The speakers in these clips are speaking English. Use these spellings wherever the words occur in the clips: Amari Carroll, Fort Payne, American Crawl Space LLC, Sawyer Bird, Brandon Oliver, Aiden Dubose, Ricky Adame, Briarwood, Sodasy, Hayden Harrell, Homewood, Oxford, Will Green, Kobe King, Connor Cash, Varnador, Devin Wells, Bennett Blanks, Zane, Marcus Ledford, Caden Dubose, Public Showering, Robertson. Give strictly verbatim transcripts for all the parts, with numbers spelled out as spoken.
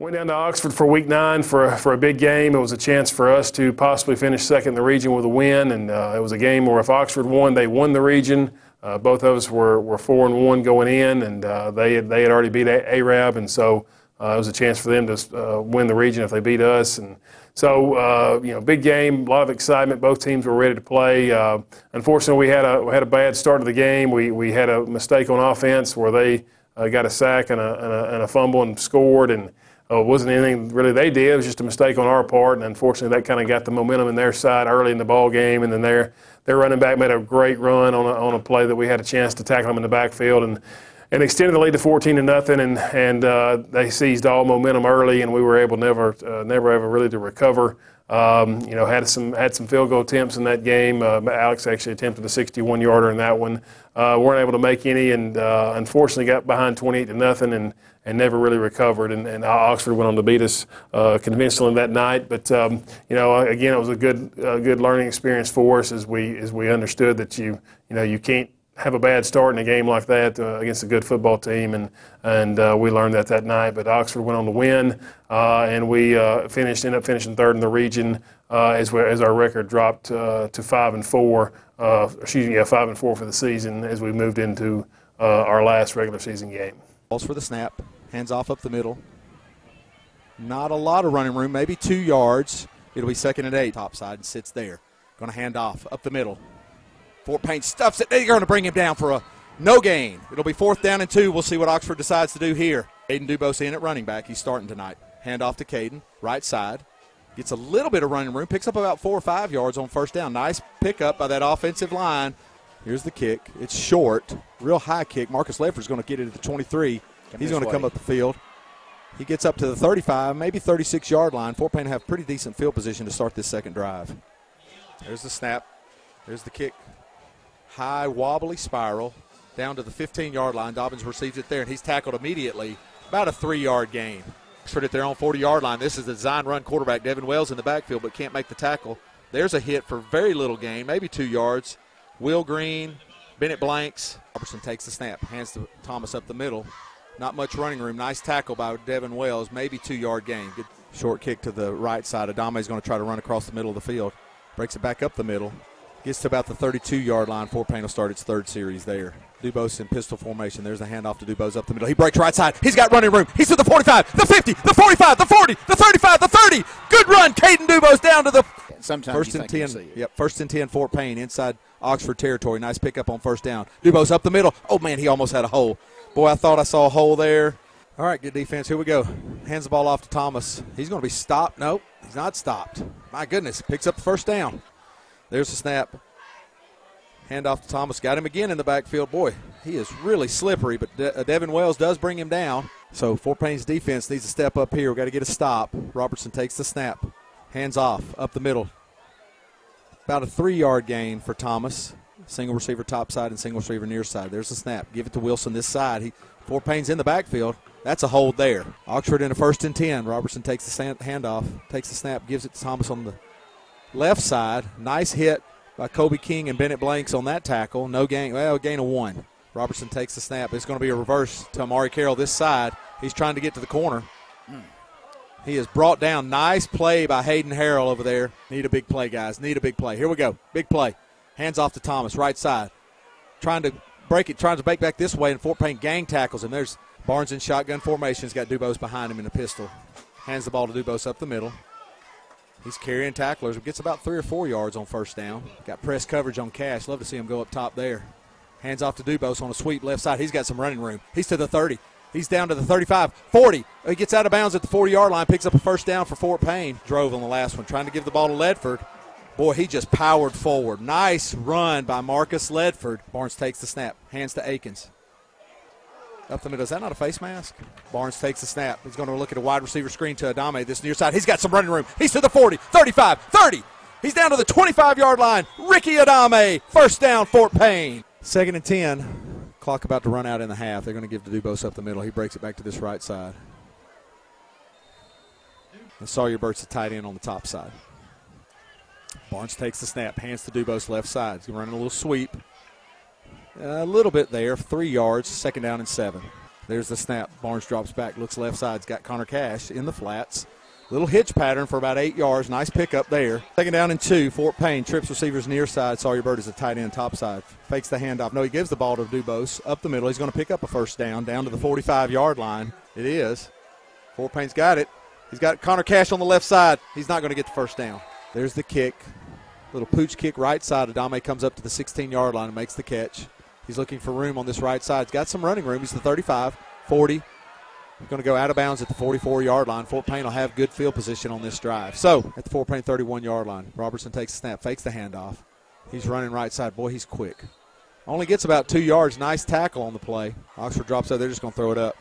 Went down to Oxford for week nine for, for a big game. It was a chance for us to possibly finish second in the region with a win, and uh, it was a game where if Oxford won, they won the region. Uh, both of us were, were four and one going in, and uh, they, had, they had already beat A R A B, and so uh, it was a chance for them to uh, win the region if they beat us. And so, uh, you know, big game, a lot of excitement. Both teams were ready to play. Uh, unfortunately, we had a, we had a bad start to the game. We, we had a mistake on offense where they uh, got a sack and a, and a, and a fumble and scored, and Uh, it wasn't anything really they did. It was just a mistake on our part, and unfortunately that kind of got the momentum in their side early in the ball game, and then their their running back made a great run on a, on a play that we had a chance to tackle them in the backfield and, and extended the lead to fourteen to nothing, and and uh, they seized all momentum early, and we were able never uh, never ever really to recover. Um, you know, had some had some field goal attempts in that game. Uh, Alex actually attempted a sixty-one yarder in that one. Uh, weren't able to make any, and uh, unfortunately got behind twenty-eight to nothing, and and never really recovered. And, and Oxford went on to beat us uh, convincingly that night. But um, you know, again, it was a good a good learning experience for us as we as we understood that you you know you can't have a bad start in a game like that uh, against a good football team, and and uh, we learned that that night. But Oxford went on to win, uh, and we uh, finished ended up finishing third in the region uh, as we, as our record dropped uh, to five and four. Uh, excuse me, yeah, five and four for the season as we moved into uh, our last regular season game. Balls for the snap, hands off up the middle. Not a lot of running room, maybe two yards. It'll be second and eight. Top side and sits there. Going to hand off up the middle. Fort Payne stuffs it. They're going to bring him down for a no gain. It'll be fourth down and two. We'll see what Oxford decides to do here. Aiden Dubose in at running back. He's starting tonight. Hand off to Caden, right side. Gets a little bit of running room. Picks up about four or five yards on first down. Nice pickup by that offensive line. Here's the kick. It's short. Real high kick. Marcus Ledford's going to get it at the twenty-three. He's going to come up the field. He gets up to the thirty-five, maybe thirty-six-yard line. Fort Payne have pretty decent field position to start this second drive. There's the snap. There's the kick. High wobbly spiral down to the fifteen-yard line. Dobbins receives it there, and he's tackled immediately. About a three-yard gain. Oxford at their own forty-yard line. This is the design run quarterback, Devin Wells, in the backfield, but can't make the tackle. There's a hit for very little gain, maybe two yards. Will Green, Bennett Blanks. Robertson takes the snap, hands to Thomas up the middle. Not much running room. Nice tackle by Devin Wells, maybe two-yard gain. Good short kick to the right side. Adame is going to try to run across the middle of the field. Breaks it back up the middle. Gets to about the thirty-two-yard line. Fort Payne will start its third series there. Dubose in pistol formation. There's the handoff to Dubose up the middle. He breaks right side. He's got running room. He's to the forty-five, the fifty, the forty-five, the forty, the thirty-five, the thirty. Good run. Caden Dubose down to the Sometimes first and ten. Yep, first and ten. Fort Payne inside Oxford territory. Nice pickup on first down. Dubose up the middle. Oh man, he almost had a hole. Boy, I thought I saw a hole there. All right, good defense. Here we go. Hands the ball off to Thomas. He's going to be stopped. Nope, he's not stopped. My goodness, picks up the first down. There's the snap. Hand off to Thomas. Got him again in the backfield. Boy, he is really slippery, but De- Devin Wells does bring him down. So Fort Payne's defense needs to step up here. We've got to get a stop. Robertson takes the snap. Hands off up the middle. About a three-yard gain for Thomas. Single receiver top side and single receiver near side. There's the snap. Give it to Wilson this side. He, Fort Payne's in the backfield. That's a hold there. Oxford in a first and ten. Robertson takes the sand- handoff, takes the snap, gives it to Thomas on the left side. Nice hit by Kobe King and Bennett Blanks on that tackle. No gain. Well, gain of one. Robertson takes the snap. It's going to be a reverse to Amari Carroll this side. He's trying to get to the corner. Mm. He is brought down. Nice play by Hayden Harrell over there. Need a big play, guys. Need a big play. Here we go. Big play. Hands off to Thomas, right side. Trying to break it, trying to break back this way, and Fort Payne gang tackles him. There's Barnes in shotgun formation. He's got Dubose behind him in a pistol. Hands the ball to Dubose up the middle. He's carrying tacklers. Gets about three or four yards on first down. Got press coverage on Cash. Love to see him go up top there. Hands off to Dubose on a sweep left side. He's got some running room. He's to the thirty. He's down to the thirty-five, forty. He gets out of bounds at the forty-yard line. Picks up a first down for Fort Payne. Drove on the last one. Trying to give the ball to Ledford. Boy, he just powered forward. Nice run by Marcus Ledford. Barnes takes the snap. Hands to Akins. Up the middle. Is that not a face mask? Barnes takes the snap. He's going to look at a wide receiver screen to Adame. This near side. He's got some running room. He's to the forty, thirty-five, thirty. He's down to the twenty-five-yard line. Ricky Adame. First down, Fort Payne. Second and ten. Clock about to run out in the half. They're going to give to Dubose up the middle. He breaks it back to this right side. And Sawyer Bird's the tight end on the top side. Barnes takes the snap, hands to Dubose left side. He's running a little sweep. A little bit there, three yards, second down and seven. There's the snap. Barnes drops back, looks left side's got Connor Cash in the flats. Little hitch pattern for about eight yards. Nice pickup there. Second down and two. Fort Payne trips receivers near side. Sawyer Bird is a tight end top side. Fakes the handoff. No, he gives the ball to Dubose. Up the middle. He's going to pick up a first down. Down to the forty-five-yard line. It is. Fort Payne's got it. He's got Connor Cash on the left side. He's not going to get the first down. There's the kick. Little pooch kick right side. Adame comes up to the sixteen-yard line and makes the catch. He's looking for room on this right side. He's got some running room. He's the thirty-five, forty. He's going to go out of bounds at the forty-four-yard line. Fort Payne will have good field position on this drive. So, at the Fort Payne thirty-one-yard line, Robertson takes the snap, fakes the handoff. He's running right side. Boy, he's quick. Only gets about two yards. Nice tackle on the play. Oxford drops out. They're just going to throw it up.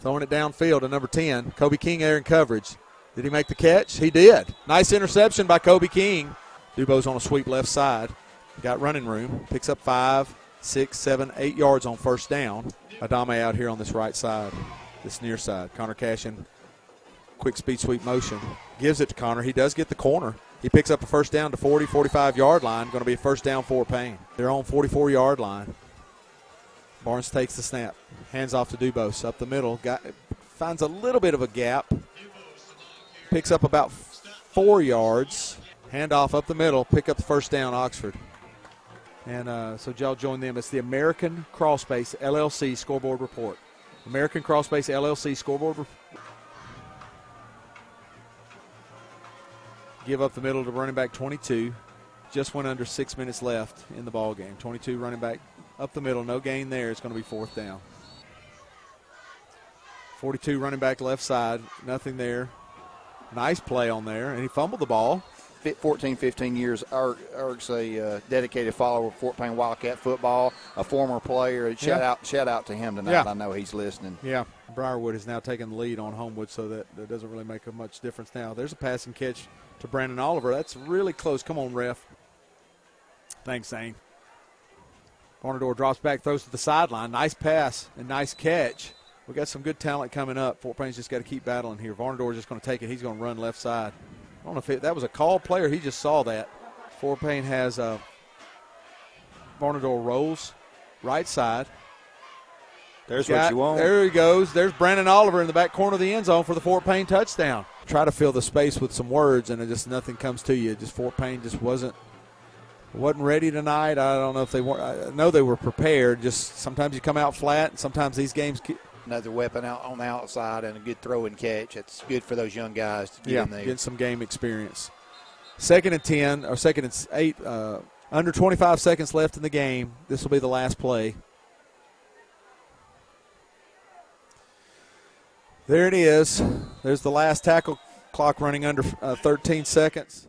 Throwing it downfield to number ten. Kobe King there in coverage. Did he make the catch? He did. Nice interception by Kobe King. Dubose on a sweep left side. Got running room. Picks up five, six, seven, eight yards on first down. Adame out here on this right side, this near side. Connor Cash in quick speed sweep motion. Gives it to Connor. He does get the corner. He picks up a first down to forty, forty-five-yard line. Going to be a first down for Payne. They're on forty-four-yard line. Barnes takes the snap. Hands off to Dubose. Up the middle. Got, finds a little bit of a gap. Picks up about four yards. Handoff up the middle. Pick up the first down, Oxford. And uh, so y'all join them. It's the American Crawl Space L L C scoreboard report. American Crawl Space L L C scoreboard report. Give up the middle to running back twenty-two. Just went under six minutes left in the ball game. twenty-two running back up the middle. No gain there. It's going to be fourth down. forty-two running back left side. Nothing there. Nice play on there. And he fumbled the ball. fourteen, fifteen years, Erg's a uh, dedicated follower of Fort Payne Wildcat football, a former player. Yeah. Shout out shout out to him tonight. Yeah. I know he's listening. Yeah. Briarwood has now taken the lead on Homewood, so that, that doesn't really make a much difference now. There's a pass and catch to Brandon Oliver. That's really close. Come on, ref. Thanks, Zane. Varnador drops back, throws to the sideline. Nice pass and nice catch. We got some good talent coming up. Fort Payne's just got to keep battling here. Varnador's just going to take it. He's going to run left side. I don't know if it, that was a called play or he just saw that. Fort Payne has uh, Varnador rolls right side. There's got, what you want. There he goes. There's Brandon Oliver in the back corner of the end zone for the Fort Payne touchdown. Try to fill the space with some words, and it just nothing comes to you. Just Fort Payne just wasn't wasn't ready tonight. I don't know if they weren't. I know they were prepared. Just sometimes you come out flat, and sometimes these games – another weapon out on the outside and a good throw and catch. It's good for those young guys to get yeah, in there. Get some game experience. Second and ten, or second and eight, uh, under twenty-five seconds left in the game. This will be the last play. There it is. There's the last tackle, clock running under uh, thirteen seconds.